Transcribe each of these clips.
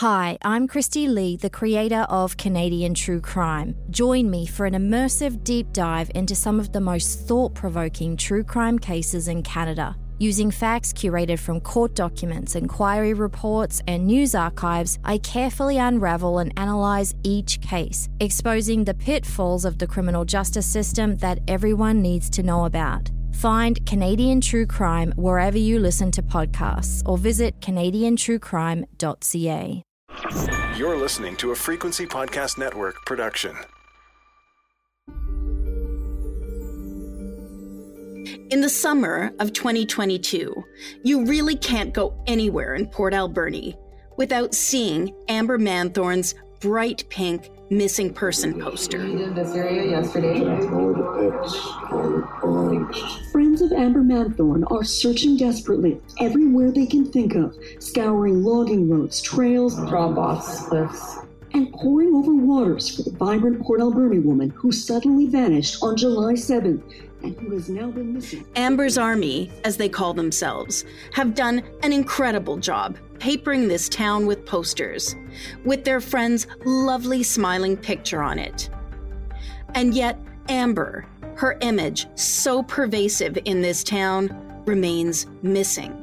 Hi, I'm Christy Lee, the creator of Canadian True Crime. Join me for an immersive deep dive into some of the most thought-provoking true crime cases in Canada. Using facts curated from court documents, inquiry reports, and news archives, I carefully unravel and analyse each case, exposing the pitfalls of the criminal justice system that everyone needs to know about. Find Canadian True Crime wherever you listen to podcasts or visit canadiantruecrime.ca. You're listening to a Frequency Podcast Network production. In the summer of 2022, you really can't go anywhere in Port Alberni without seeing Amber Manthorne's bright pink missing person poster. This area yesterday. Friends of Amber Manthorne are searching desperately everywhere they can think of, scouring logging roads, trails, drop-offs, cliffs, and poring over waters for the vibrant Port Alberni woman who suddenly vanished on July 7th and who has now been missing. Amber's Army, as they call themselves, have done an incredible job papering this town with posters, with their friend's lovely smiling picture on it. And yet, Amber, her image so pervasive in this town, remains missing.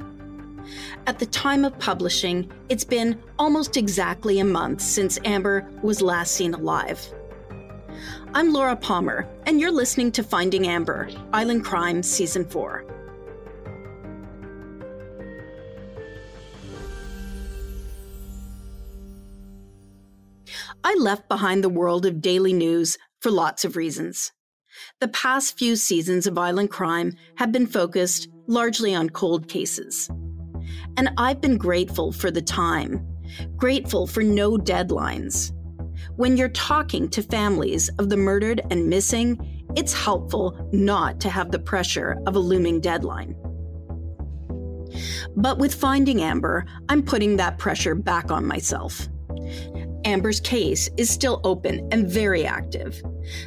At the time of publishing, it's been almost exactly a month since Amber was last seen alive. I'm Laura Palmer, and you're listening to Finding Amber, Island Crime Season 4. I left behind the world of daily news for lots of reasons. The past few seasons of Island Crime have been focused largely on cold cases. And I've been grateful for the time, grateful for no deadlines. When you're talking to families of the murdered and missing, it's helpful not to have the pressure of a looming deadline. But with Finding Amber, I'm putting that pressure back on myself. Amber's case is still open and very active,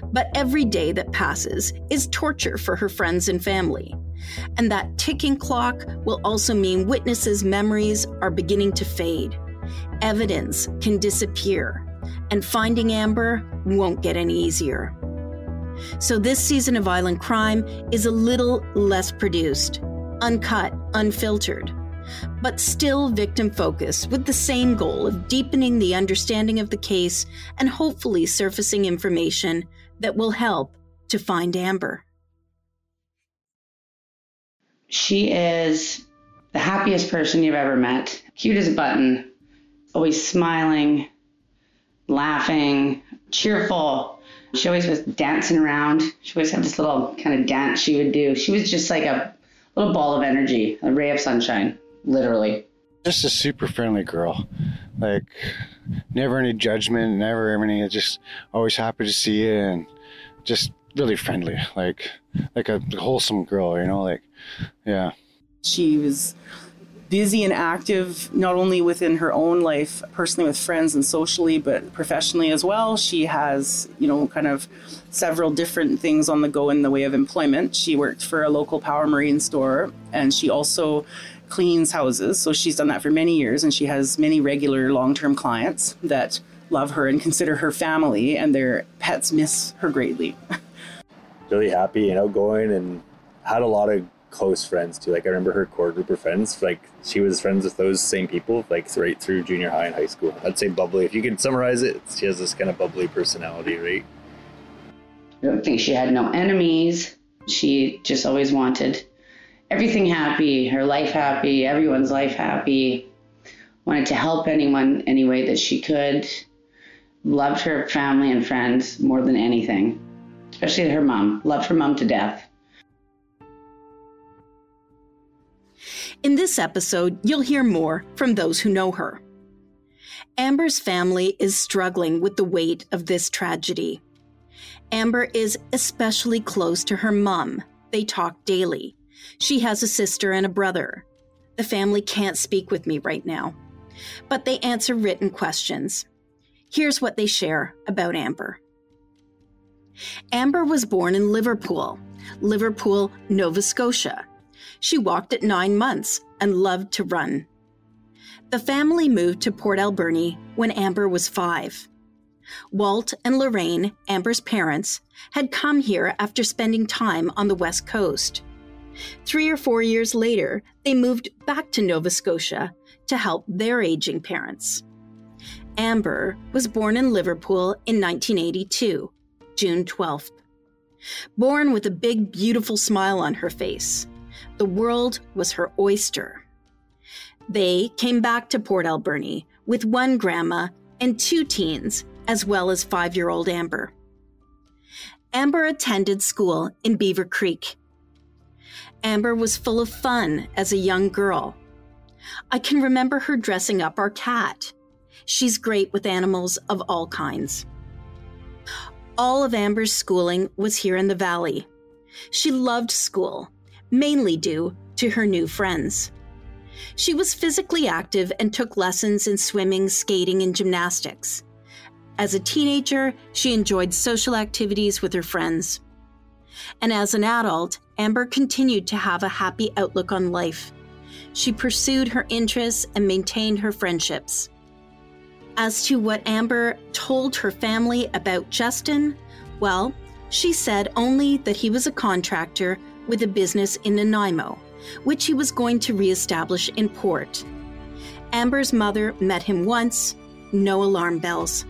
but every day that passes is torture for her friends and family. And that ticking clock will also mean witnesses' memories are beginning to fade. Evidence can disappear, and Finding Amber won't get any easier. So this season of Island Crime is a little less produced, uncut, unfiltered, but still victim-focused, with the same goal of deepening the understanding of the case and hopefully surfacing information that will help to find Amber. She is the happiest person you've ever met, cute as a button, always smiling, laughing, cheerful. She always was dancing around. She always had this little kind of dance she would do. She was just like a little ball of energy, a ray of sunshine, literally. Just a super friendly girl. Like, never any judgment, never any, just always happy to see you and just really friendly, like a wholesome girl, you know, like, yeah. She was busy and active, not only within her own life, personally with friends and socially, but professionally as well. She has, you know, kind of several different things on the go in the way of employment. She worked for a local Power Marine store, and she also cleans houses. So she's done that for many years, and she has many regular long-term clients that love her and consider her family, and their pets miss her greatly. Really happy and outgoing, and had a lot of close friends too. Like, I remember her core group of friends, like, she was friends with those same people, like, right through junior high and high school. I'd say bubbly. If you can summarize it, she has this kind of bubbly personality, right? I don't think she had no enemies. She just always wanted everything happy, her life happy, everyone's life happy. Wanted to help anyone any way that she could. Loved her family and friends more than anything, especially her mom. Loved her mom to death. In this episode, you'll hear more from those who know her. Amber's family is struggling with the weight of this tragedy. Amber is especially close to her mom. They talk daily. She has a sister and a brother. The family can't speak with me right now, but they answer written questions. Here's what they share about Amber. Amber was born in Liverpool, Nova Scotia. She walked at 9 months and loved to run. The family moved to Port Alberni when Amber was 5. Walt and Lorraine, Amber's parents, had come here after spending time on the West Coast. 3 or 4 years later, they moved back to Nova Scotia to help their aging parents. Amber was born in Liverpool in 1982, June 12th. Born with a big, beautiful smile on her face, the world was her oyster. They came back to Port Alberni with one grandma and 2 teens, as well as 5-year-old Amber. Amber attended school in Beaver Creek. Amber was full of fun as a young girl. I can remember her dressing up our cat. She's great with animals of all kinds. All of Amber's schooling was here in the valley. She loved school, mainly due to her new friends. She was physically active and took lessons in swimming, skating, and gymnastics. As a teenager, she enjoyed social activities with her friends. And as an adult, Amber continued to have a happy outlook on life. She pursued her interests and maintained her friendships. As to what Amber told her family about Justin, well, she said only that he was a contractor with a business in Nanaimo, which he was going to reestablish in Port. Amber's mother met him once, no alarm bells.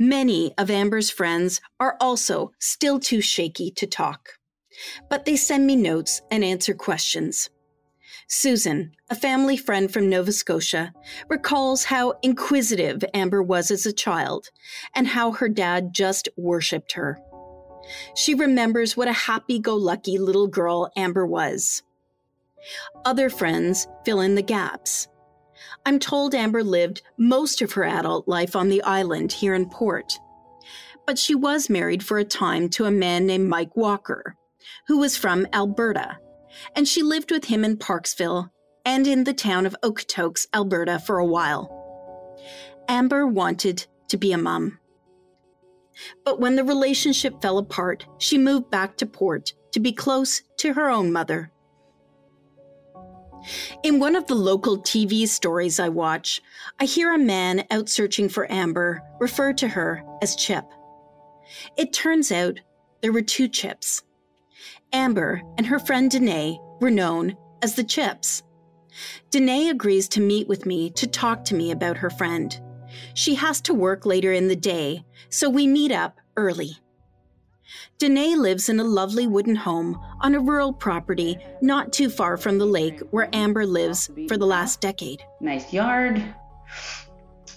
Many of Amber's friends are also still too shaky to talk, but they send me notes and answer questions. Susan, a family friend from Nova Scotia, recalls how inquisitive Amber was as a child and how her dad just worshipped her. She remembers what a happy-go-lucky little girl Amber was. Other friends fill in the gaps. I'm told Amber lived most of her adult life on the island here in Port, but she was married for a time to a man named Mike Walker, who was from Alberta, and she lived with him in Parksville and in the town of Okotoks, Alberta, for a while. Amber wanted to be a mum. But when the relationship fell apart, she moved back to Port to be close to her own mother. In one of the local TV stories I watch, I hear a man out searching for Amber refer to her as Chip. It turns out there were 2 Chips. Amber and her friend Danae were known as the Chips. Danae agrees to meet with me to talk to me about her friend. She has to work later in the day, so we meet up early. Danae lives in a lovely wooden home on a rural property not too far from the lake where Amber lives for the last decade. Nice yard.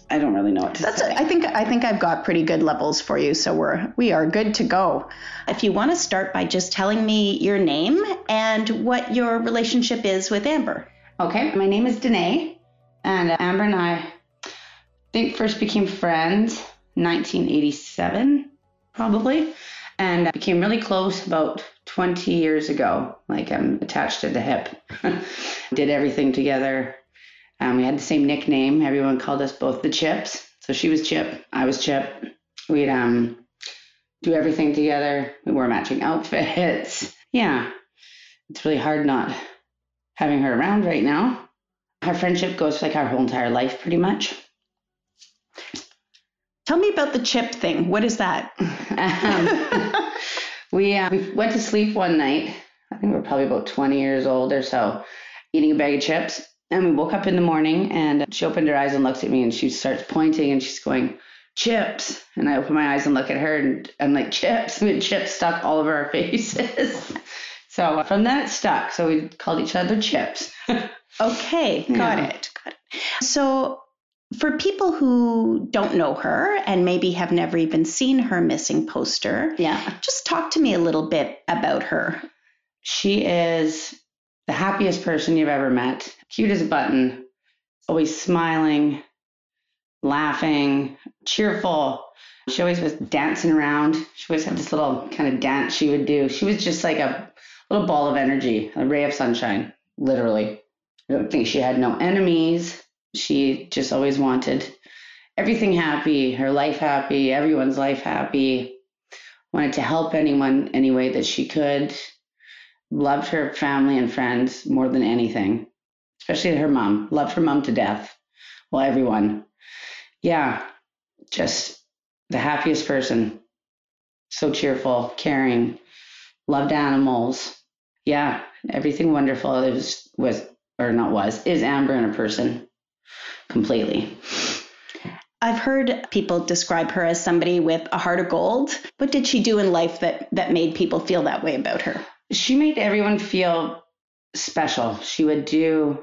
I don't really know what to say. I think I've got pretty good levels for you, so we are good to go. If you want to start by just telling me your name and what your relationship is with Amber. Okay, my name is Danae, and Amber and I think first became friends 1987, probably. And I became really close about 20 years ago. Like, I'm attached to the hip. Did everything together. We had the same nickname. Everyone called us both the Chips. So she was Chip. I was Chip. We'd do everything together. We wore matching outfits. Yeah. It's really hard not having her around right now. Our friendship goes for like our whole entire life, pretty much. Tell me about the Chip thing. What is that? We went to sleep one night. I think we were probably about 20 years old or so, eating a bag of chips. And we woke up in the morning, and she opened her eyes and looked at me, and she starts pointing, and she's going, "Chips." And I open my eyes and look at her, and I'm like, "Chips." And chips stuck all over our faces. So from that, it stuck. So we called each other Chips. Okay. Got it. So for people who don't know her and maybe have never even seen her missing poster, just talk to me a little bit about her. She is the happiest person you've ever met. Cute as a button, always smiling, laughing, cheerful. She always was dancing around. She always had this little kind of dance she would do. She was just like a little ball of energy, a ray of sunshine, literally. I don't think she had no enemies. She just always wanted everything happy, her life happy, everyone's life happy, wanted to help anyone any way that she could. loved her family and friends more than anything, especially her mom. Loved her mom to death. Well, everyone. Yeah, just the happiest person. So cheerful, caring, loved animals. Yeah, everything wonderful is Amber in a person completely. I've heard people describe her as somebody with a heart of gold. What did she do in life that made people feel that way about her? She made everyone feel special. She'd go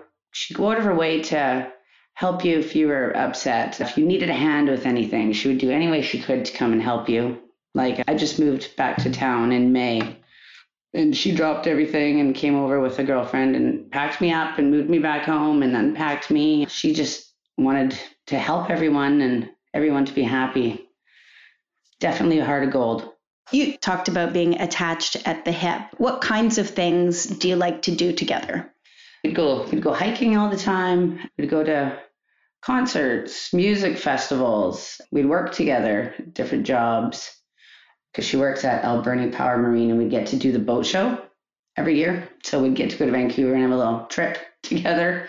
out of her way to help you if you were upset. If you needed a hand with anything, she would do any way she could to come and help you. Like, I just moved back to town in May, and she dropped everything and came over with a girlfriend and packed me up and moved me back home and unpacked me. She just wanted to help everyone and everyone to be happy. Definitely a heart of gold. You talked about being attached at the hip. What kinds of things do you like to do together? We'd go hiking all the time. We'd go to concerts, music festivals. We'd work together, different jobs. Because she works at Alberni Power Marine, and we'd get to do the boat show every year. So we'd get to go to Vancouver and have a little trip together.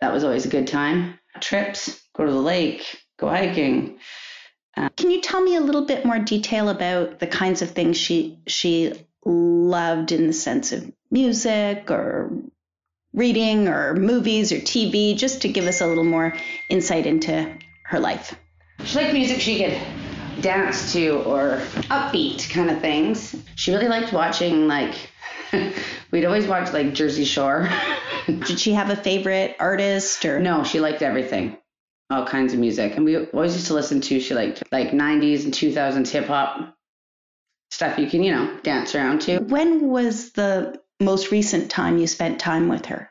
That was always a good time. Trips, go to the lake, go hiking. Can you tell me a little bit more detail about the kinds of things she loved in the sense of music or reading or movies or TV, just to give us a little more insight into her life? She liked music. She could dance to or upbeat kind of things. She really liked watching, like, we'd always watch like Jersey Shore. Did she have a favorite artist or? No, she liked everything. All kinds of music. And we always used to listen to, she liked like 90s and 2000s hip hop stuff you can, dance around to. When was the most recent time you spent time with her?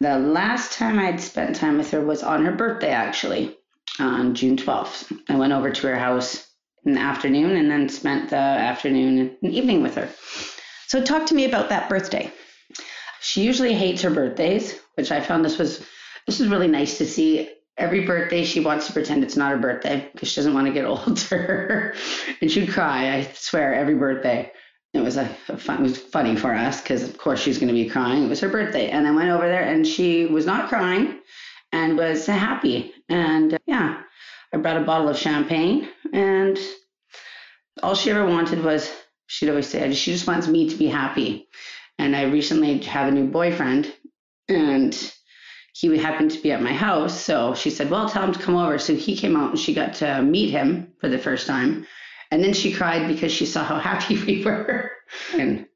The last time I'd spent time with her was on her birthday, actually, on June 12th. I went over to her house in the afternoon and then spent the afternoon and evening with her. So talk to me about that birthday. She usually hates her birthdays, which I found this is really nice to see. Every birthday she wants to pretend it's not her birthday because she doesn't want to get older. And she'd cry, I swear, every birthday. It was funny for us because, of course, she's going to be crying. It was her birthday. And I went over there and she was not crying and was happy. And I brought a bottle of champagne, and all she ever wanted was, she'd always say, she just wants me to be happy. And I recently have a new boyfriend, and he happened to be at my house. So she said, well, tell him to come over. So he came out and she got to meet him for the first time. And then she cried because she saw how happy we were. And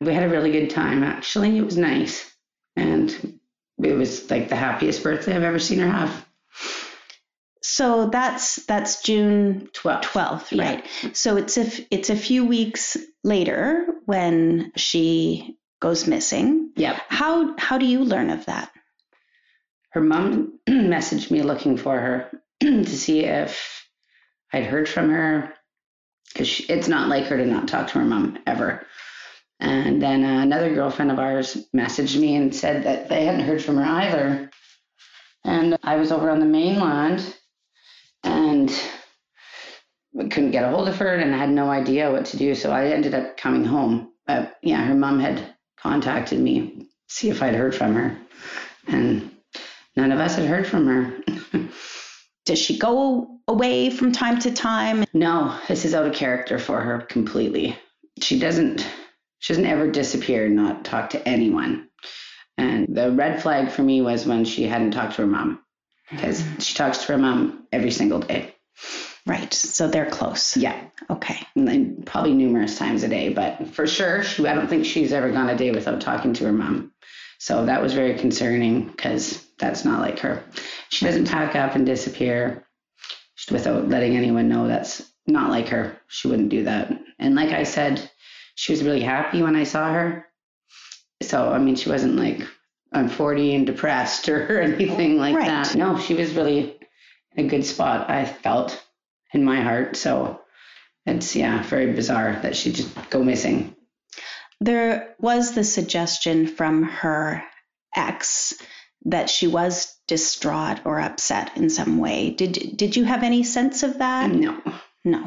we had a really good time, actually. It was nice. And it was like the happiest birthday I've ever seen her have. So that's June 12th, right? Yeah. So it's a few weeks later when she goes missing. Yep. How do you learn of that? Her mom messaged me looking for her to see if I'd heard from her, because it's not like her to not talk to her mom ever. And then another girlfriend of ours messaged me and said that they hadn't heard from her either. And I was over on the mainland and couldn't get a hold of her and I had no idea what to do. So I ended up coming home. But yeah, her mom had contacted me, see if I'd heard from her. And none of us had heard from her. Does she go away from time to time? No, this is out of character for her completely. She doesn't ever disappear and not talk to anyone. And the red flag for me was when she hadn't talked to her mom, because she talks to her mom every single day. Right. So they're close. Yeah. Okay. And then probably numerous times a day, but for sure, I don't think she's ever gone a day without talking to her mom. So that was very concerning because that's not like her. She doesn't pack up and disappear without letting anyone know. That's not like her. She wouldn't do that. And like I said, she was really happy when I saw her. So, I mean, she wasn't like, I'm 40 and depressed or anything like that. No, she was really in a good spot, I felt, in my heart. So it's, very bizarre that she just go missing. There was the suggestion from her ex that she was distraught or upset in some way. Did you have any sense of that? No,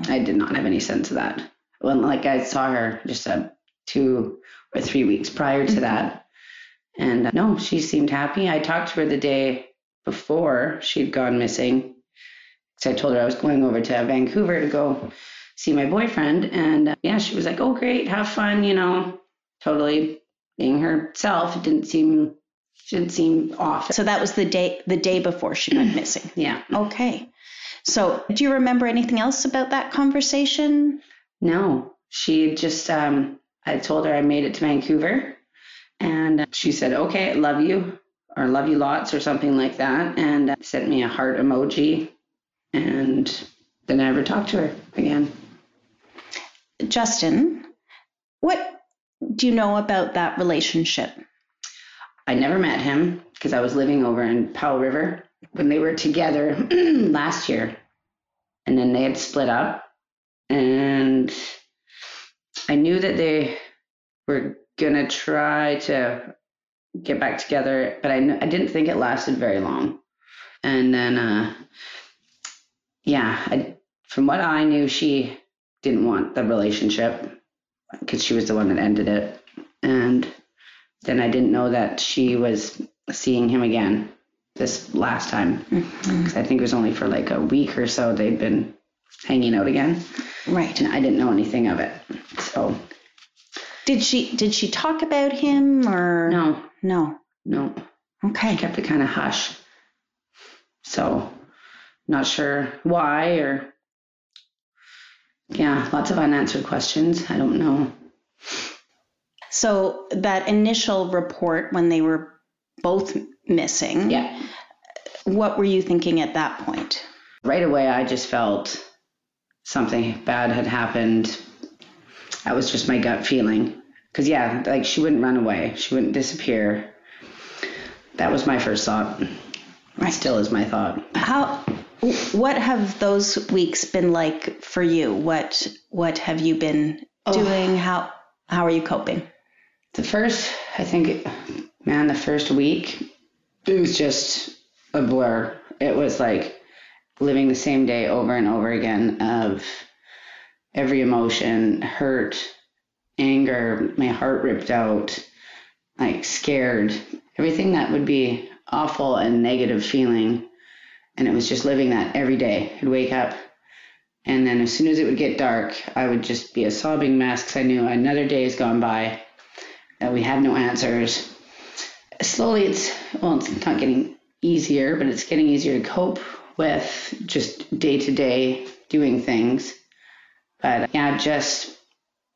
I did not have any sense of that. When I saw her just two or 3 weeks prior to that. And no, she seemed happy. I talked to her the day before she'd gone missing, because I told her I was going over to Vancouver to go see my boyfriend. And yeah, she was like, oh, great, have fun, you know, totally being herself. It didn't seem off. So that was the day before she went missing. Yeah. Okay. So do you remember anything else about that conversation? No, she just, I told her I made it to Vancouver and she said, okay, I love you, or love you lots, or something like that. And sent me a heart emoji, and then I never talked to her again. Justin, what do you know about that relationship? I never met him because I was living over in Powell River when they were together last year, and then they had split up, and I knew that they were going to try to get back together, but I didn't think it lasted very long. And then, from what I knew, she didn't want the relationship because she was the one that ended it. And then I didn't know that she was seeing him again this last time. Mm-hmm. 'Cause I think it was only for like a week or so they'd been hanging out again. Right. And I didn't know anything of it. So did she talk about him or? No. Okay. She kept it kind of hush. So not sure why, or yeah, lots of unanswered questions. I don't know. So that initial report when they were both missing, yeah, what were you thinking at that point? Right away, I just felt something bad had happened. That was just my gut feeling. Because, yeah, like she wouldn't run away. She wouldn't disappear. That was my first thought. Right. It still is my thought. What have those weeks been like for you? What have you been doing? How are you coping? The first week, it was just a blur. It was like living the same day over and over again of every emotion, hurt, anger, my heart ripped out, like scared, everything that would be awful and negative feeling. And it was just living that every day. I'd wake up, and then as soon as it would get dark, I would just be a sobbing mess because I knew another day has gone by and we had no answers. Slowly, it's not getting easier, but it's getting easier to cope with just day-to-day doing things. But yeah, just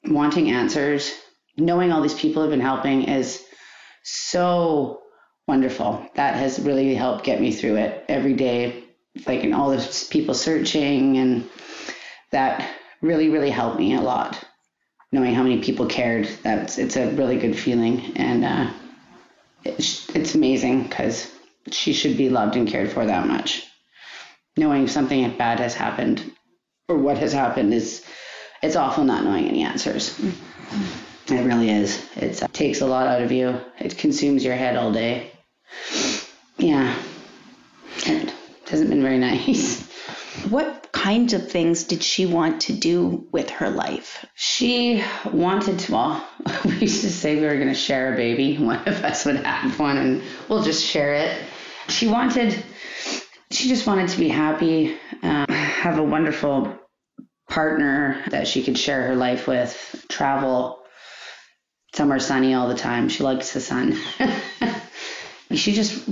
wanting answers, knowing all these people have been helping is so wonderful. That has really helped get me through it every day, like in all the people searching, and that really, really helped me a lot. Knowing how many people cared, it's a really good feeling, and it's amazing because she should be loved and cared for that much. Knowing something bad has happened, or what has happened, it's awful not knowing any answers. Mm-hmm. It really is. It takes a lot out of you. It consumes your head all day. Yeah. It hasn't been very nice. What kinds of things did she want to do with her life? She wanted to, we used to say we were going to share a baby. One of us would have one and we'll just share it. She just wanted to be happy, have a wonderful partner that she could share her life with, travel. Somewhere sunny all the time. She likes the sun. She just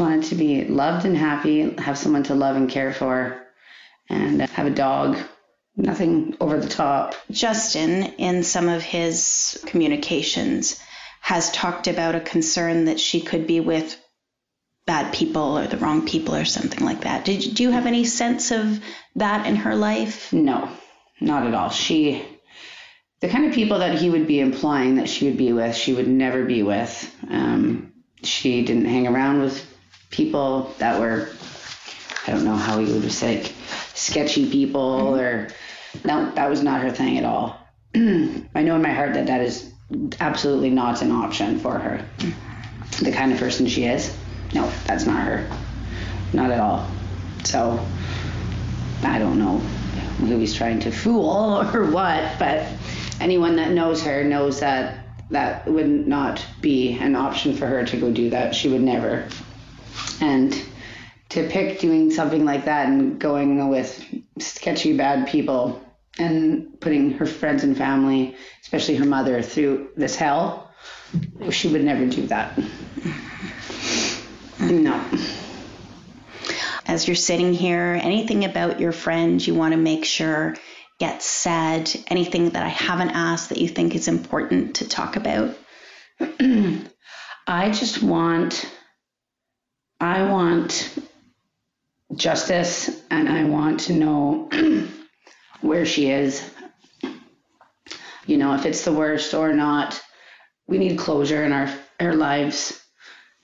wanted to be loved and happy, have someone to love and care for, and have a dog. Nothing over the top. Justin, in some of his communications, has talked about a concern that she could be with bad people or the wrong people or something like that. Do you have any sense of that in her life? No, not at all. The kind of people that he would be implying that she would be with, she would never be with. She didn't hang around with people that were, I don't know how he would say, like sketchy people, or no, that was not her thing at all. I know in my heart that is absolutely not an option for her. The kind of person she is, no, that's not her. Not at all. So I don't know who he's trying to fool or what, but anyone that knows her knows that that would not be an option for her to go do that. She would never. And to pick doing something like that and going with sketchy, bad people and putting her friends and family, especially her mother, through this hell, she would never do that. No. As you're sitting here, anything about your friend you want to make sure gets said, anything that I haven't asked that you think is important to talk about? I want justice, and I want to know where she is, you know, if it's the worst or not. We need closure in our lives,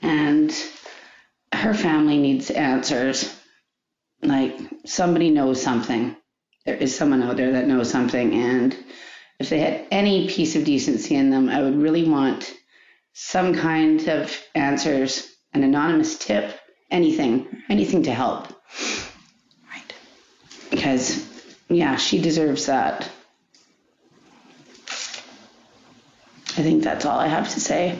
and her family needs answers. Like, somebody knows something. There is someone out there that knows something, and if they had any piece of decency in them, I would really want some kind of answers, an anonymous tip, anything to help. Right. Because, yeah, she deserves that. I think that's all I have to say.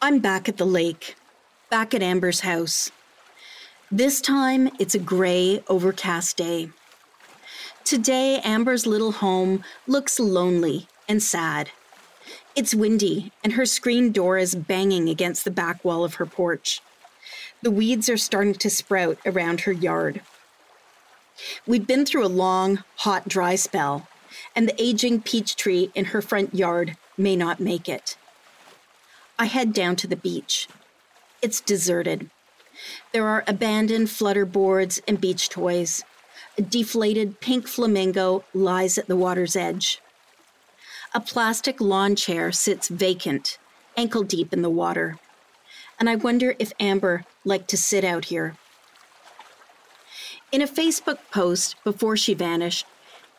I'm back at the lake, back at Amber's house. This time, it's a gray, overcast day. Today, Amber's little home looks lonely and sad. It's windy, and her screen door is banging against the back wall of her porch. The weeds are starting to sprout around her yard. We've been through a long, hot, dry spell, and the aging peach tree in her front yard may not make it. I head down to the beach. It's deserted. There are abandoned flutterboards and beach toys. A deflated pink flamingo lies at the water's edge. A plastic lawn chair sits vacant, ankle deep in the water. And I wonder if Amber liked to sit out here. In a Facebook post before she vanished,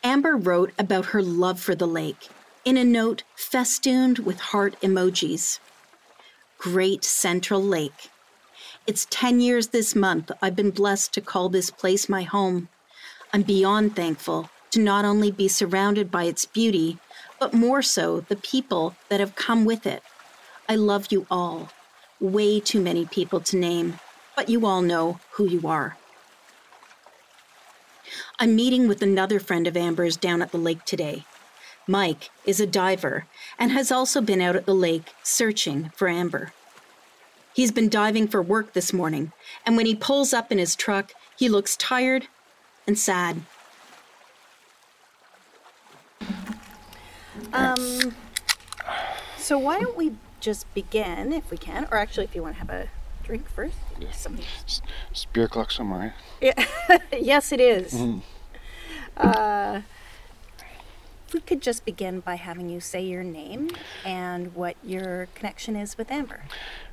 Amber wrote about her love for the lake in a note festooned with heart emojis. Great Central Lake. It's 10 years this month I've been blessed to call this place my home. I'm beyond thankful to not only be surrounded by its beauty, but more so the people that have come with it. I love you all. Way too many people to name, but you all know who you are. I'm meeting with another friend of Amber's down at the lake today. Mike is a diver and has also been out at the lake searching for Amber. He's been diving for work this morning, and when he pulls up in his truck, he looks tired and sad. So why don't we just begin, if we can, or actually if you want to have a drink first. Yeah. It's beer o'clock somewhere. Eh? Yeah. Yes, it is. Mm. If we could just begin by having you say your name and what your connection is with Amber.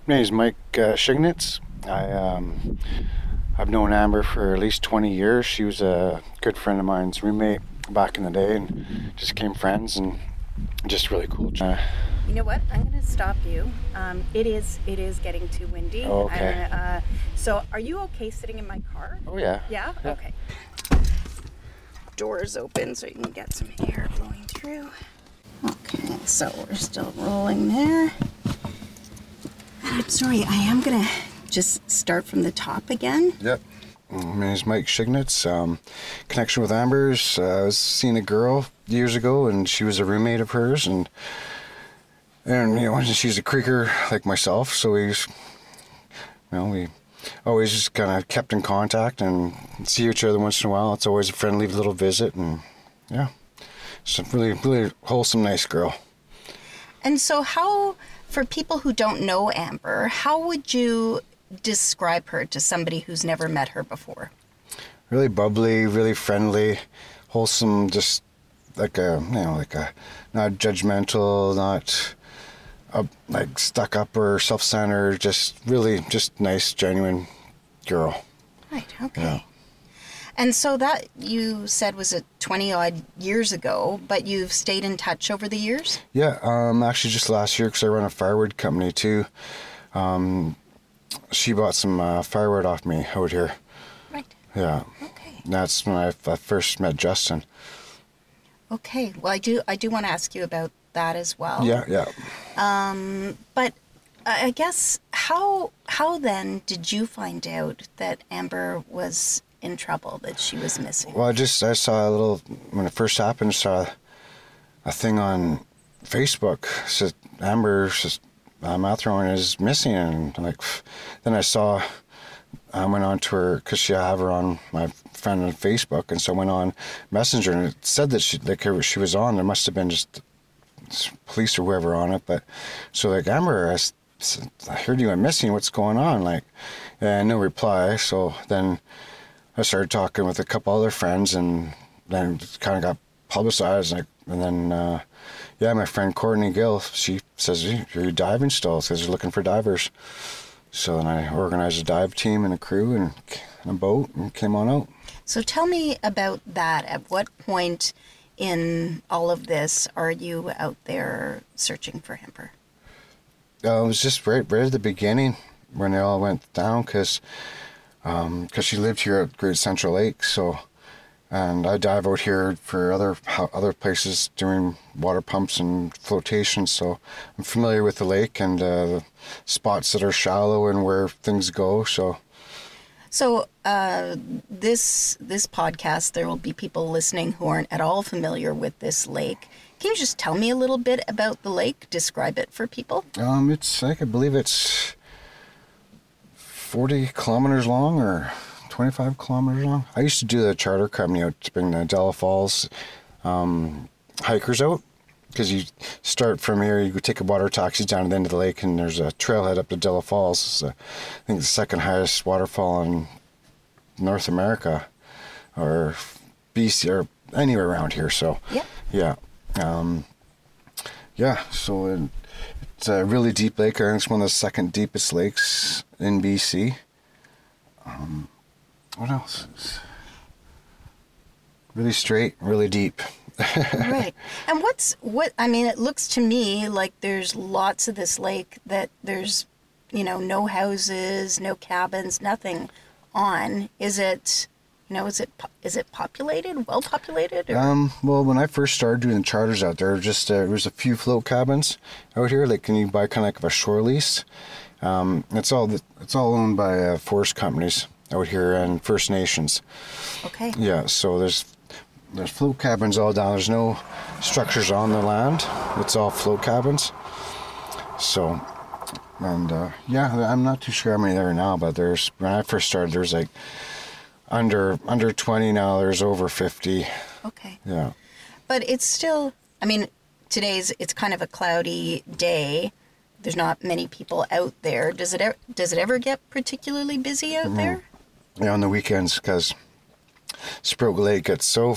My name is Mike Shignitz. I've known Amber for at least 20 years. She was a good friend of mine's roommate back in the day, and just became friends, and just really cool. You know what? I'm going to stop you. It is getting too windy. Oh, okay. So are you okay sitting in my car? Oh, yeah. Yeah? Okay. Door's open so you can get some air blowing through. Okay, so we're still rolling there. I'm sorry, I am going to just start from the top again. Yep. My name is Mike Shignitz. Connection with Amber's. I was seeing a girl years ago, and she was a roommate of hers, and you know, she's a creeker like myself, so we always just kind of kept in contact and see each other once in a while. It's always a friendly little visit, and yeah, it's a really, really wholesome, nice girl. And so how, for people who don't know Amber, how would you describe her to somebody who's never met her before? Really bubbly, really friendly, wholesome, just like a not judgmental, not up, like stuck up or self-centered, just really just nice, genuine girl. Right, okay. Yeah. And so that, you said, was it 20-odd years ago, but you've stayed in touch over the years? Yeah, actually just last year, because I run a firewood company too. She bought some firewood off me out here. Right. Yeah. Okay. that's when I first met Justin. Okay, well, I do want to ask you about that as well. Yeah. But I guess how then did you find out that Amber was in trouble, that she was missing? Well, I saw a little, when it first happened, saw a thing on Facebook. It said Amber Manthorne is missing, and then I saw. I went on to her, because I have her on my friend on Facebook, and so I went on Messenger, and it said that she was on. There must have been just police or whoever on it, but so Amber, I said, I heard you went missing. What's going on? And no reply. So then I started talking with a couple other friends, and then it kind of got publicized. And then my friend Courtney Gill, she says, "Hey, are you diving still?" Says they're looking for divers. So then I organized a dive team and a crew and a boat and came on out. So tell me about that. At what point in all of this are you out there searching for Amber? It was just right at the beginning when it all went down, because she lived here at Great Central Lake. And I dive out here for other places doing water pumps and flotation, so I'm familiar with the lake and the spots that are shallow and where things go. So this podcast, there will be people listening who aren't at all familiar with this lake. Can you just tell me a little bit about the lake? Describe it for people. It's I believe it's 40 kilometers long or 25 kilometers long. I used to do the charter company out to bring the Della Falls hikers out, because you start from here, you take a water taxi down to the end of the lake, and there's a trailhead up to Della Falls. It's, I think, the second highest waterfall in North America or BC or anywhere around here. So, so it's a really deep lake. I think it's one of the second deepest lakes in BC. What else? It's really straight, really deep. Right. And it looks to me like there's lots of this lake that there's, no houses, no cabins, nothing on. Is it populated, well populated? Or? Well, when I first started doing the charters out there, just there was a few float cabins out here. Can you buy kind of a shore lease? It's all owned by forest companies out here and First Nations. Okay. Yeah, so there's float cabins all down. There's no structures on the land. It's all float cabins. So, I'm not too sure how many there are now, but when I first started, there was under 20. Now there's over 50. Okay. Yeah. But it's still, today's, it's kind of a cloudy day. There's not many people out there. Does it ever get particularly busy out there? Yeah, on the weekends, because Spurt Lake gets so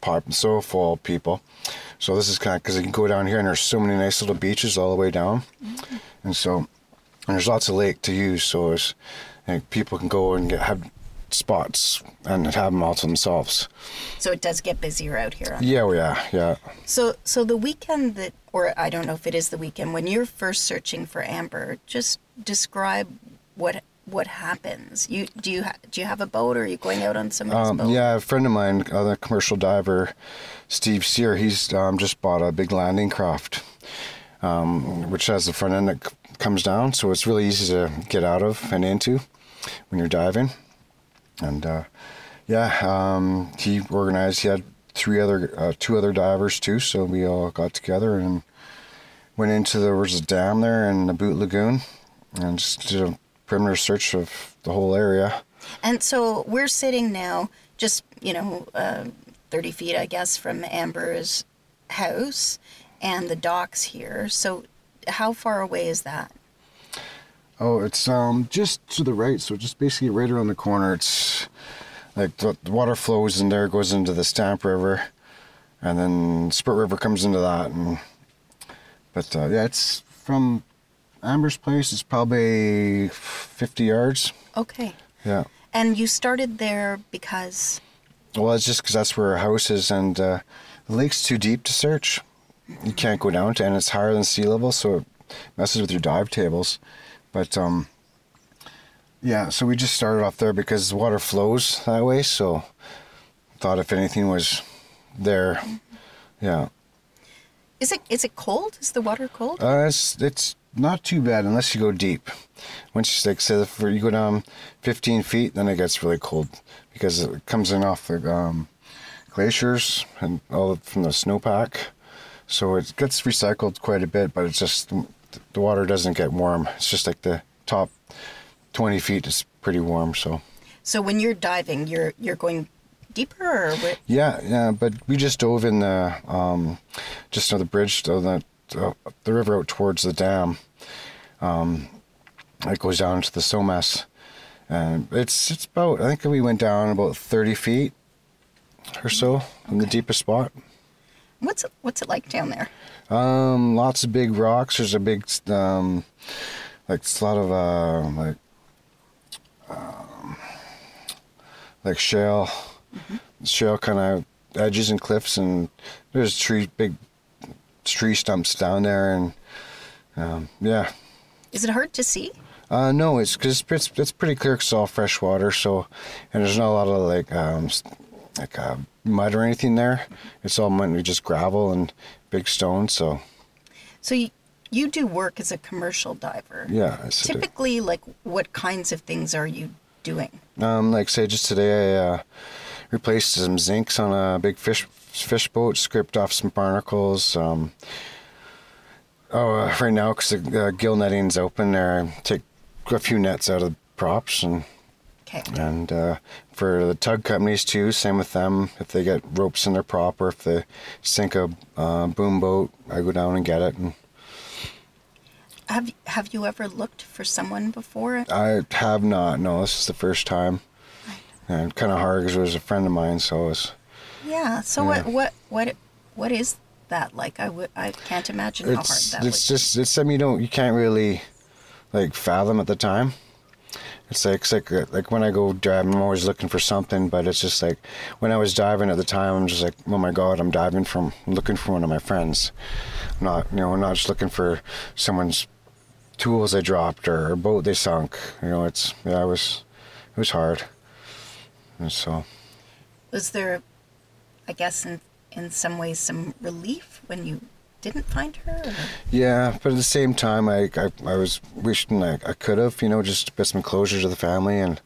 pop, so full of people. So this is kind of, because you can go down here and there's so many nice little beaches all the way down, mm-hmm. and there's lots of lake to use. So people can go and have spots and have them all to themselves. So it does get busier out here. Yeah. So the weekend that, or I don't know if it is the weekend when you're first searching for Amber, just describe what happens. Do you have a boat, or are you going out on someone's boat? Yeah, a friend of mine, the commercial diver, Steve Sear, he's just bought a big landing craft, which has the front end that comes down, so it's really easy to get out of and into when you're diving. And he organized. He had two other divers too. So we all got together and went into there was a dam there in the Boot Lagoon, and just did a perimeter search of the whole area. And so we're sitting now, just 30 feet, I guess, from Amber's house and the docks here. So how far away is that? Oh, it's just to the right, so just basically right around the corner. It's the water flows in there, goes into the Stamp River, and then Spurt River comes into that. But it's from Amber's place. It's probably 50 yards. Okay. Yeah. And you started there because? Well, it's just because that's where our house is, and the lake's too deep to search. You can't go down to, and it's higher than sea level, so it messes with your dive tables. But Yeah, so we just started off there because the water flows that way, so thought if anything was there, yeah. Is it cold? Is the water cold? It's not too bad unless you go deep. Once you, like, say if you go down 15 feet, then it gets really cold because it comes in off the glaciers and all from the snowpack. So it gets recycled quite a bit, but it's just the water doesn't get warm. It's just like the top 20 feet is pretty warm. So when you're diving, you're going deeper, or what? Yeah, but we just dove in the just on the bridge to the river out towards the dam. It goes down to the Somas, and it's about, I think we went down about 30 feet or so from the deepest spot. What's it like down there? Lots of big rocks. There's a big like a lot of like shale. Mm-hmm. Shale kind of edges and cliffs, and there's big tree stumps down there, and yeah. Is it hard to see? No, it's because it's pretty clear because it's all fresh water, so, and there's not a lot of like mud or anything there. It's all mainly just gravel and big stones, so. So you do work as a commercial diver. Yeah. Typically, like, what kinds of things are you doing? Like, say, just today I replaced some zincs on a big fish boat, scraped off some barnacles. Right now, because the gill netting's open there, I take a few nets out of the props. And for the tug companies, too, same with them. If they get ropes in their prop or if they sink a boom boat, I go down and get it. And Have you ever looked for someone before? I have not, no. This is the first time. And kind of hard because it was a friend of mine, so it was... Yeah, so yeah. What is that like? I can't imagine how hard that is. It's something you can't really, like, fathom at the time. It's like when I go diving, I'm always looking for something, but it's just like when I was diving at the time, I'm just like, oh my God, I'm looking for one of my friends. I'm not just looking for someone's tools they dropped or a boat they sunk. It was hard. And so. Was there, I guess, in some ways, some relief when you didn't find her? Or? Yeah, but at the same time, I was wishing I could have, just to put some closure to the family. And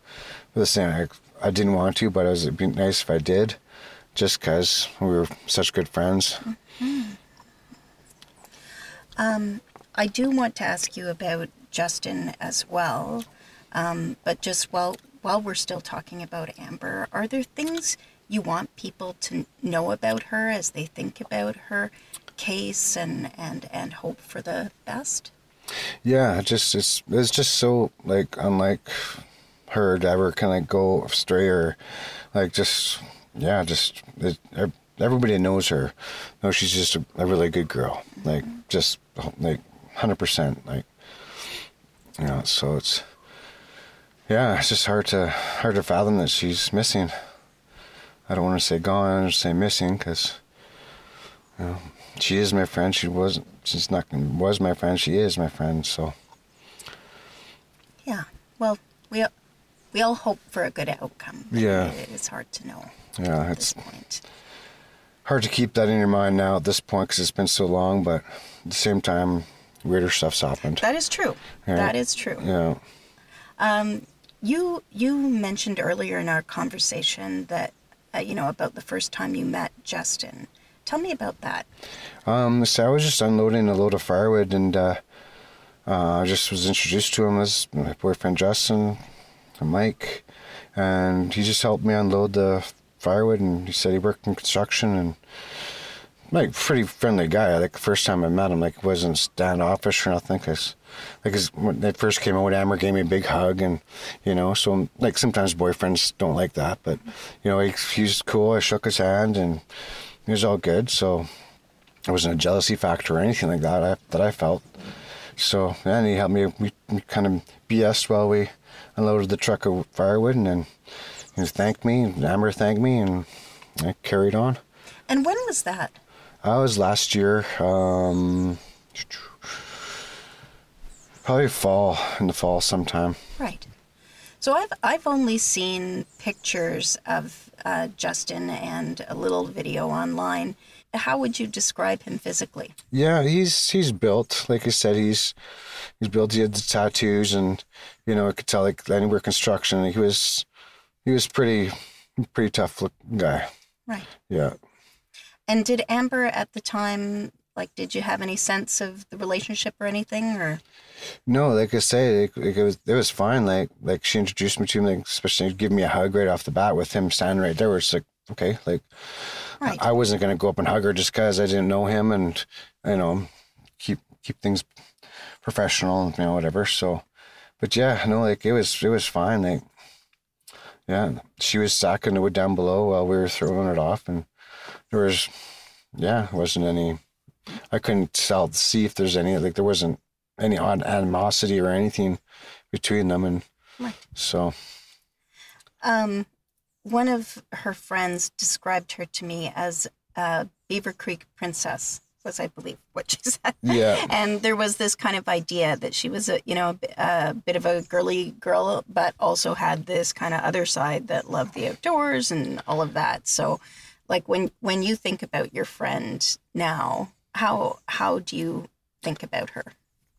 for the same, I didn't want to, but it'd be nice if I did, just because we were such good friends. Mm-hmm. I do want to ask you about Justin as well, but just while we're still talking about Amber, are there things you want people to know about her as they think about her case and hope for the best? Yeah, just it's just so, like, unlike her to ever kind of go astray or like everybody knows her. No, she's just a really good girl. Mm-hmm. Like, just like 100%, like, so it's, yeah, it's just hard to fathom that she's missing. I don't want to say gone, I want to say missing, because she is my friend. She is my friend, so. Yeah, well, we all hope for a good outcome. Yeah. It's hard to know. Yeah, at this point. Hard to keep that in your mind now at this point because it's been so long, but at the same time, weirder stuff's happened. That is true. Yeah. That is true. Yeah. You mentioned earlier in our conversation that, about the first time you met Justin. Tell me about that. So I was just unloading a load of firewood, and I just was introduced to him as my boyfriend Justin and Mike, and he just helped me unload the firewood, and he said he worked in construction, and like, pretty friendly guy. Like, the first time I met him, like, he wasn't standoffish or nothing. Cause when it first came out, Amber gave me a big hug, and so, like, sometimes boyfriends don't like that, but he's cool. I shook his hand, and it was all good, so it wasn't a jealousy factor or anything like that that I felt. So, and he helped me. We kind of BS'd while we unloaded the truck of firewood, and then he thanked me, and Amber thanked me, and I carried on. And when was that? That was last year, probably in the fall sometime. Right. So I've only seen pictures of Justin and a little video online. How would you describe him physically? Yeah, he's built. Like I said, he's built. He had the tattoos, and you know, I could tell like anywhere construction. He was pretty tough looking guy. Right. Yeah. And did Amber at the time, like, did you have any sense of the relationship or anything, or? No, like I say, it was fine. Like she introduced me to him, like, especially giving me a hug right off the bat with him standing right there. We're just like, okay, like, right. I wasn't gonna go up and hug her just because I didn't know him, and you know, keep things professional, you know, whatever. So, but yeah, no, like it was fine. Like, yeah, she was sacking the wood down below while we were throwing it off, and there was, yeah, wasn't any. I couldn't tell, see if there's any, like, there wasn't any odd animosity or anything between them, and right. So. One of her friends described her to me as a Beaver Creek princess, was I believe what she said. Yeah. And there was this kind of idea that she was a bit of a girly girl, but also had this kind of other side that loved the outdoors and all of that. So, like, when you think about your friend now, how do you think about her?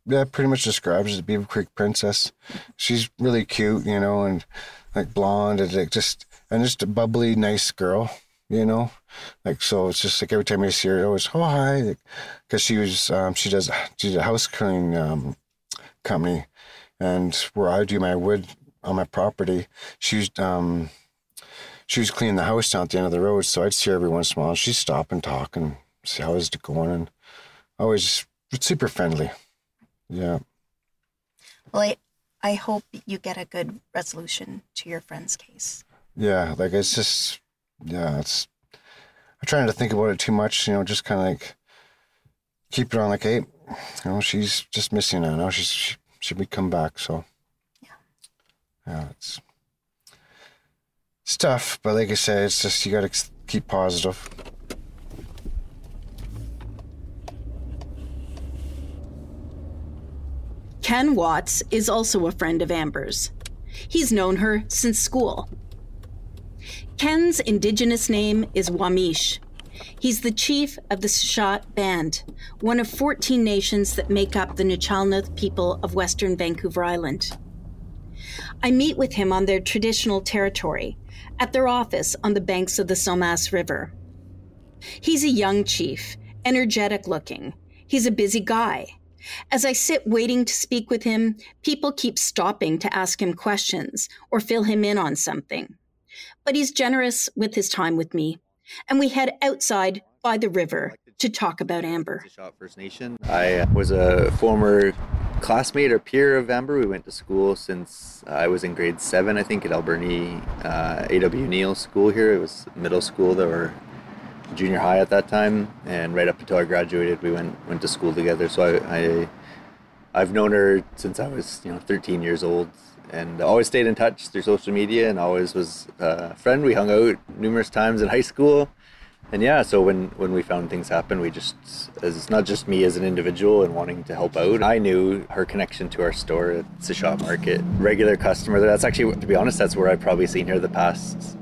Yeah, pretty much describes the Beaver Creek princess. She's really cute, you know, and like blonde and like just a bubbly, nice girl, you know, like, so it's just like every time I see her, I always, oh, hi, like, because she was, she did a house cleaning company, and where I do my wood on my property, she was cleaning the house down at the end of the road, so I'd see her every once in a while, and she'd stop and talk and see how is it going, and always super friendly, yeah. Well, I hope you get a good resolution to your friend's case. Yeah, like, it's just, yeah, it's, I'm trying to think about it too much, you know, just kind of like keep it on, like, hey, you know, she's just missing now. Now she would come back, so. Yeah, it's tough, but like I said, it's just, you got to keep positive. Ken Watts is also a friend of Amber's. He's known her since school. Ken's Indigenous name is Wamish. He's the chief of the Tseshaht Band, one of 14 nations that make up the Nuu-chah-nulth people of Western Vancouver Island. I meet with him on their traditional territory, at their office on the banks of the Somas River. He's a young chief, energetic looking. He's a busy guy. As I sit waiting to speak with him, people keep stopping to ask him questions or fill him in on something. But he's generous with his time with me, and we head outside by the river to talk about Amber. First Nation. I was a former classmate or peer of Amber. We went to school since I was in grade 7, I think, at Alberni, A.W. Neal School here. It was middle school, there were junior high at that time, and right up until I graduated, we went to school together. So I've known her since I was 13 years old. And always stayed in touch through social media, and always was a friend. We hung out numerous times in high school. And yeah, so when we found things happen, we just, as it's not just me as an individual and wanting to help out, I knew her connection to our store at Tseshaht Market. Regular customer there. That's actually, to be honest, that's where I've probably seen her the past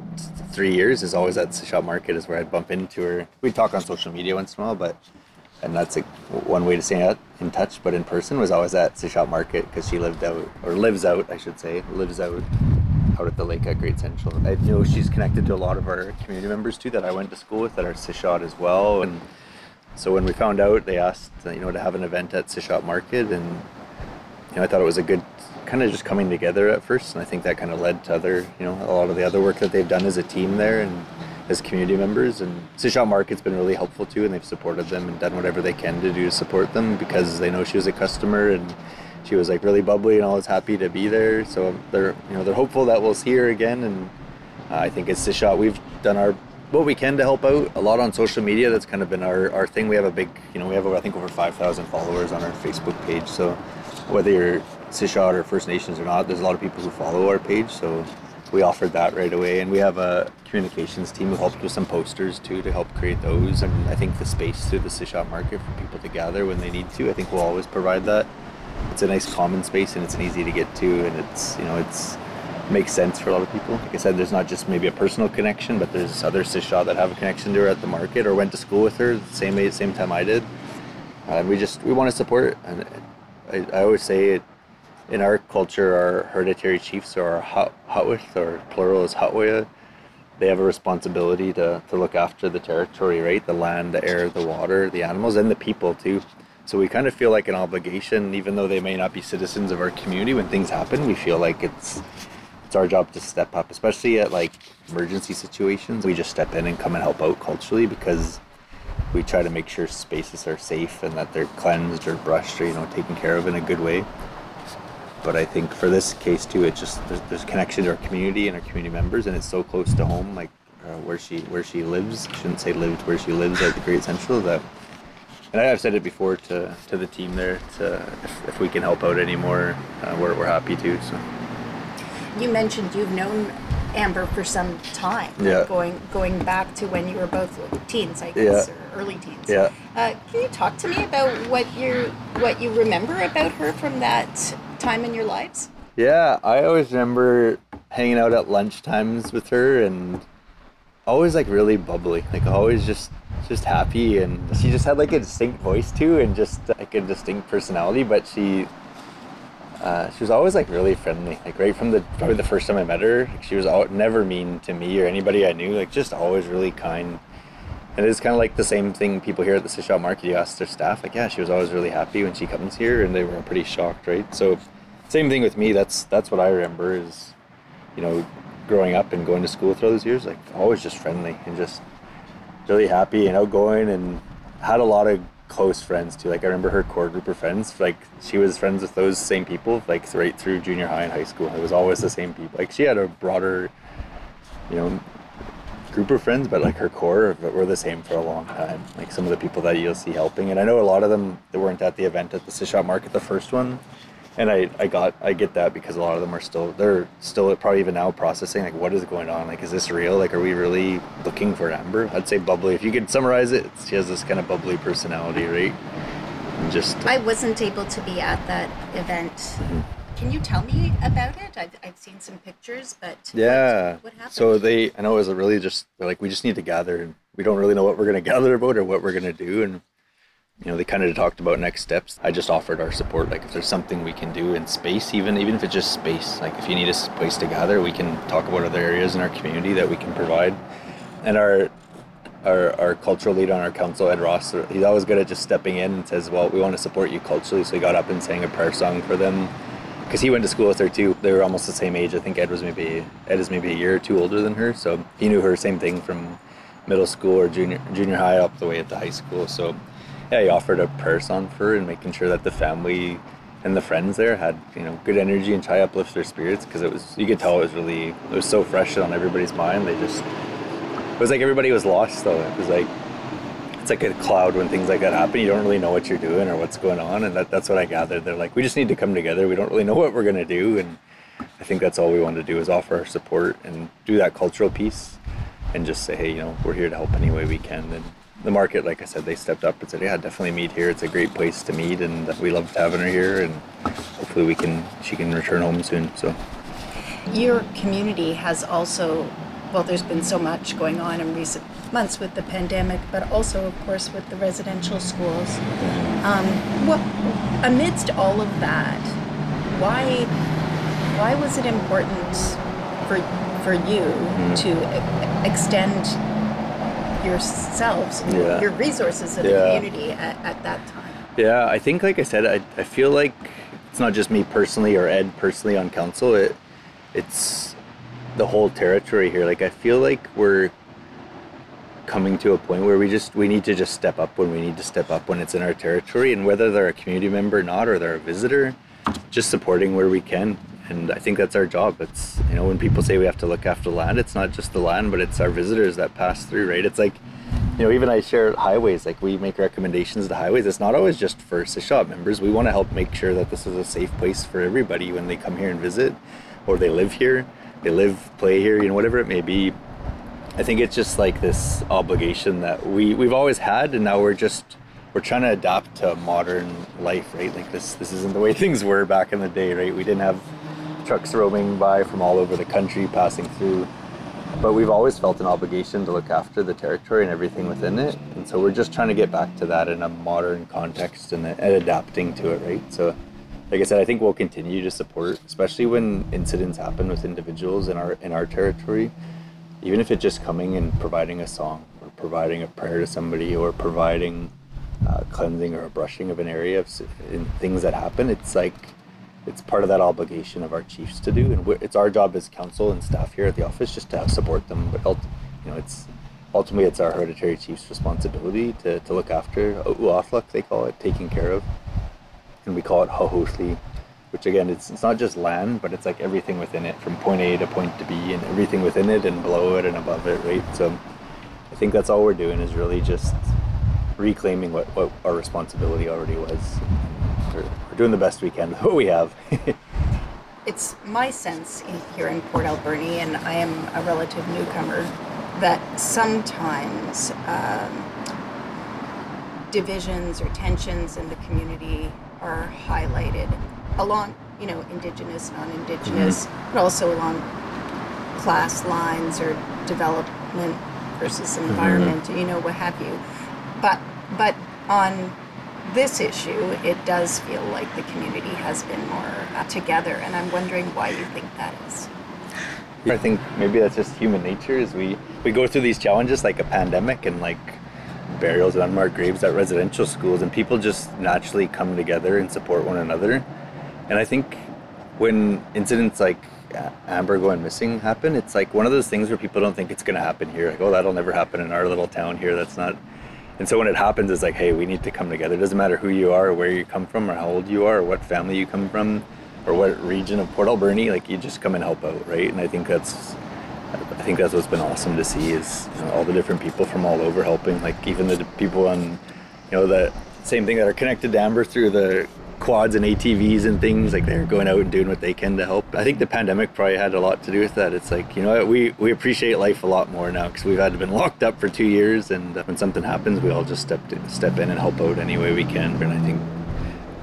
3 years, is always at Tseshaht Market is where I'd bump into her. We'd talk on social media once in a while, and that's like one way to stay in touch, but in person was always at Tseshaht Market, because she lives out at the lake at Great Central. I know she's connected to a lot of our community members too that I went to school with that are Tseshaht as well. And so when we found out, they asked to have an event at Tseshaht Market, and I thought it was a good kind of just coming together at first, and I think that kind of led to other a lot of the other work that they've done as a team there and as community members. And Tseshaht Market's been really helpful too, and they've supported them and done whatever they can to do to support them, because they know she was a customer and she was like really bubbly and always happy to be there. So they're hopeful that we'll see her again. And I think it's Tseshaht, we've done what we can to help out a lot on social media. That's kind of been our thing. We have a big, I think over 5,000 followers on our Facebook page. So whether you're Tseshaht or First Nations or not, there's a lot of people who follow our page. So we offered that right away, and we have a communications team who helped with some posters too to help create those. And I think the space through the Tseshaht Market for people to gather when they need to, I think we'll always provide that. It's a nice common space, and it's an easy to get to, and it's makes sense for a lot of people. Like I said, there's not just maybe a personal connection, but there's other Tseshaht that have a connection to her at the market or went to school with her the same age, same time I did. We want to support it. And I always say it, in our culture, our hereditary chiefs or our Hutwith, or plural is Hutwaya, they have a responsibility to look after the territory, right? The land, the air, the water, the animals, and the people too. So we kind of feel like an obligation, even though they may not be citizens of our community. When things happen, we feel like it's our job to step up, especially at like emergency situations. We just step in and come and help out culturally, because we try to make sure spaces are safe and that they're cleansed or brushed or, you know, taken care of in a good way. But I think for this case too, it's just there's connection to our community and our community members, and it's so close to home, like where she lives. I shouldn't say lived, where she lives at the Great Central. That, and I've said it before to the team there. If we can help out anymore, we're happy to. So. You mentioned you've known Amber for some time, yeah. Like going back to when you were both teens, I guess, yeah. Or early teens. Yeah. Can you talk to me about what you remember about her from that time in your lives? Yeah, I always remember hanging out at lunch times with her, and always like really bubbly, like always just happy, and she just had like a distinct voice too, and just like a distinct personality. But she was always like really friendly, like right from probably the first time I met her, like, she was never mean to me or anybody I knew, like just always really kind. And it's kind of like the same thing people hear at the Tseshaht Market. You ask their staff, like, yeah, she was always really happy when she comes here, and they were pretty shocked, right? So, same thing with me. That's what I remember is, you know, growing up and going to school through those years, like always just friendly and just really happy and outgoing, and had a lot of close friends too. Like I remember her core group of friends. Like she was friends with those same people, like right through junior high and high school. It was always the same people. Like she had a broader, you know, group of friends, but like her core were the same for a long time, like some of the people that you'll see helping. And I know a lot of them that weren't at the event at the Tseshaht Market, the first one, and I get that, because a lot of them are still probably even now processing, like, what is going on, like, is this real, like, are we really looking for Amber? I'd say bubbly, if you could summarize it. She has this kind of bubbly personality, right? And just I wasn't able to be at that event. Mm-hmm. Can you tell me about it? I've seen some pictures, but yeah. What happened? So I know it was really just, they're like, we just need to gather, and we don't really know what we're going to gather about or what we're going to do. And, you know, they kind of talked about next steps. I just offered our support. Like if there's something we can do in space, even if it's just space, like if you need a place to gather, we can talk about other areas in our community that we can provide. And our cultural leader on our council, Ed Ross, he's always good at just stepping in and says, well, we want to support you culturally. So he got up and sang a prayer song for them, because he went to school with her too. They were almost the same age. I think Ed is maybe a year or two older than her. So he knew her, same thing, from middle school or junior high up the way at the high school. So yeah, he offered a prayer song for her, and making sure that the family and the friends there had, you know, good energy and try to uplift their spirits, because it was, you could tell it was so fresh on everybody's mind. It was like everybody was lost though. It was like, it's like a cloud when things like that happen. You don't really know what you're doing or what's going on, and that's what I gathered. They're like, we just need to come together. We don't really know what we're going to do, and I think that's all we want to do is offer our support and do that cultural piece, and just say, hey, you know, we're here to help any way we can. And the market, like I said, they stepped up and said, yeah, definitely meet here. It's a great place to meet, and we loved having her here, and hopefully she can return home soon. So your community has also, well, there's been so much going on in recent months with the pandemic, but also, of course, with the residential schools. Amidst all of that, why was it important for you to extend yourselves, yeah, your resources to the, yeah, community at that time? Yeah, I think, like I said, I feel like it's not just me personally or Ed personally on council. It's the whole territory here. Like I feel like we're coming to a point where we need to step up when we need to step up when it's in our territory, and whether they're a community member or not, or they're a visitor, just supporting where we can. And I think that's our job. It's, you know, when people say we have to look after land, it's not just the land, but it's our visitors that pass through, right? It's like, you know, even I share highways, like we make recommendations to highways. It's not always just for Tseshaht members. We want to help make sure that this is a safe place for everybody when they come here and visit, or they live here, play here, you know, whatever it may be. I think it's just like this obligation that we've always had, and now we're trying to adapt to modern life, right? Like this isn't the way things were back in the day, right? We didn't have trucks roaming by from all over the country passing through. But we've always felt an obligation to look after the territory and everything within it. And so we're just trying to get back to that in a modern context and adapting to it, right? So like I said, I think we'll continue to support, especially when incidents happen with individuals in our territory, even if it's just coming and providing a song or providing a prayer to somebody or providing cleansing or a brushing of an area in things that happen. It's like, it's part of that obligation of our chiefs to do, and it's our job as council and staff here at the office just to support them. But it's our hereditary chief's responsibility to look after O'odhluck, they call it, taking care of, and we call it Hohosli, which again, it's not just land, but it's like everything within it, from point A to point B, and everything within it and below it and above it, right? So I think that's all we're doing is really just reclaiming what our responsibility already was. We're doing the best we can with what we have. It's my sense here in Port Alberni, and I am a relative newcomer, that sometimes divisions or tensions in the community are highlighted along, Indigenous, non-Indigenous, mm-hmm. but also along class lines or development versus environment, mm-hmm. What have you. But on this issue, it does feel like the community has been more together, and I'm wondering why you think that is. I think maybe that's just human nature, is we go through these challenges like a pandemic and like burials and unmarked graves at residential schools, and people just naturally come together and support one another. And I think when incidents like Amber going missing happen, it's like one of those things where people don't think it's going to happen here. Like, oh, that'll never happen in our little town here. That's not... And so when it happens, it's like, hey, we need to come together. It doesn't matter who you are or where you come from or how old you are or what family you come from or what region of Port Alberni, like, you just come and help out, right? And I think that's what's been awesome to see is all the different people from all over helping, like even the people on, the same thing that are connected to Amber through the quads and ATVs and things, like they're going out and doing what they can to help. I think the pandemic probably had a lot to do with that. It's like, we appreciate life a lot more now because we've been locked up for 2 years, and when something happens, we all just step in and help out any way we can. And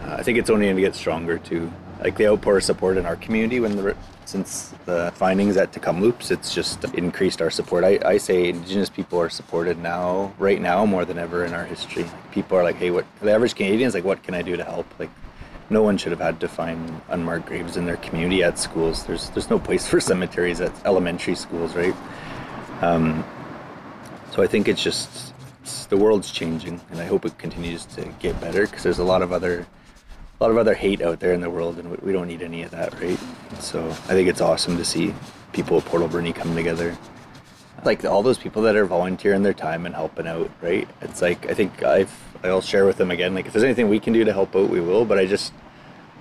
I think it's only going to get stronger too. Like the outpour of support in our community since the findings at Tecumloops, it's just increased our support. I say Indigenous people are supported now, right now, more than ever in our history. People are like, hey, the average Canadian is like, what can I do to help? Like, no one should have had to find unmarked graves in their community at schools. There's no place for cemeteries at elementary schools, right? So I think it's just, the world's changing, and I hope it continues to get better, because there's a lot of other hate out there in the world, and we don't need any of that, right? So I think it's awesome to see people at Port Alberni come together. Like all those people that are volunteering their time and helping out, right? It's like, I think I'll share with them again, like if there's anything we can do to help out, we will. But I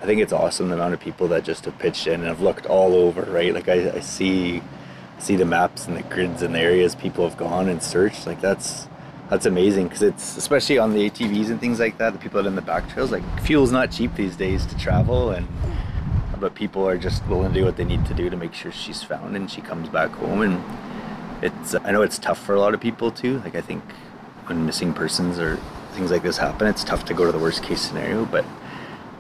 think it's awesome the amount of people that just have pitched in, and I've looked all over, right? Like I see the maps and the grids and the areas people have gone and searched. Like that's amazing, because it's especially on the ATVs and things like that, the people that are in the back trails, like fuel's not cheap these days to travel, but people are just willing to do what they need to do to make sure she's found and she comes back home. And it's, I know it's tough for a lot of people too. Like I think when missing persons or things like this happen, it's tough to go to the worst case scenario, but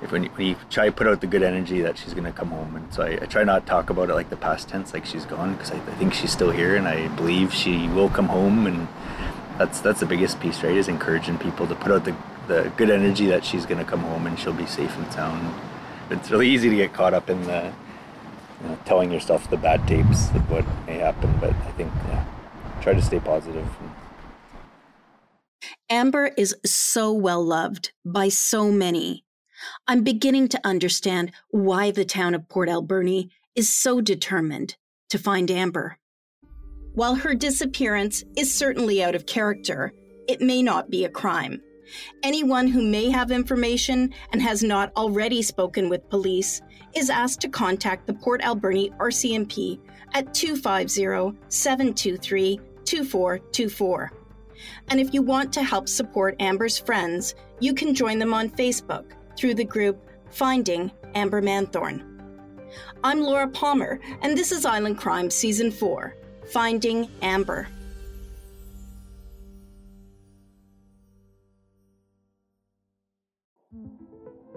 when you try to put out the good energy that she's going to come home. And so I try not to talk about it like the past tense, like she's gone, because I think she's still here and I believe she will come home. And That's the biggest piece, right, is encouraging people to put out the good energy that she's going to come home and she'll be safe and sound. It's really easy to get caught up in the telling yourself the bad tapes of what may happen, but I think try to stay positive. Amber is so well loved by so many. I'm beginning to understand why the town of Port Alberni is so determined to find Amber. While her disappearance is certainly out of character, it may not be a crime. Anyone who may have information and has not already spoken with police is asked to contact the Port Alberni RCMP at 250-723-2424. And if you want to help support Amber's friends, you can join them on Facebook through the group Finding Amber Manthorne. I'm Laura Palmer, and this is Island Crime Season 4. Finding Amber.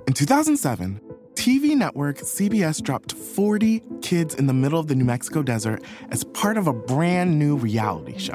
In 2007, TV network CBS dropped 40 kids in the middle of the New Mexico desert as part of a brand new reality show.